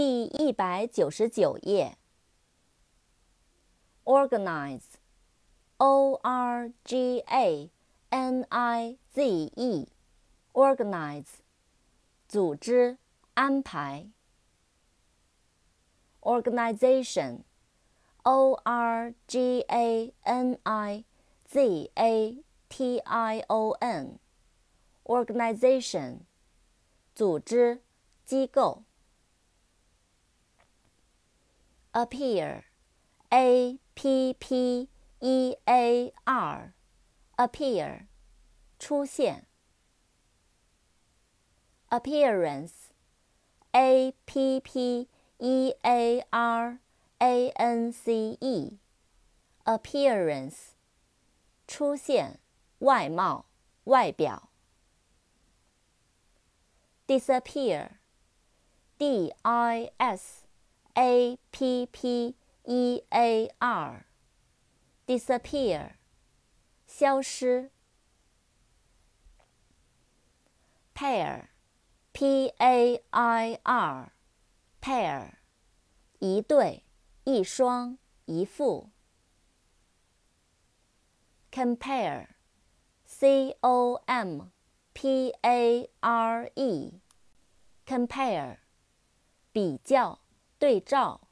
第199页。Organize, O-R-G-A-N-I-Z-E, organize, 组织、安排。Organization, O-R-G-A-N-I-Z-A-T-I-O-N, organization, 组织、机构。Appear, A-P-P-E-A-R, appear, 出现。Appearance, A-P-P-E-A-R-A-N-C-E, appearance, 出现、外貌、外表。Disappear, D-I-S-A-P-P-E-A-R, disappear, 消失。Pair, P-A-I-R, pair, 一对、一双、一副。Compare, C-O-M-P-A-R-E, compare, 比较、对照。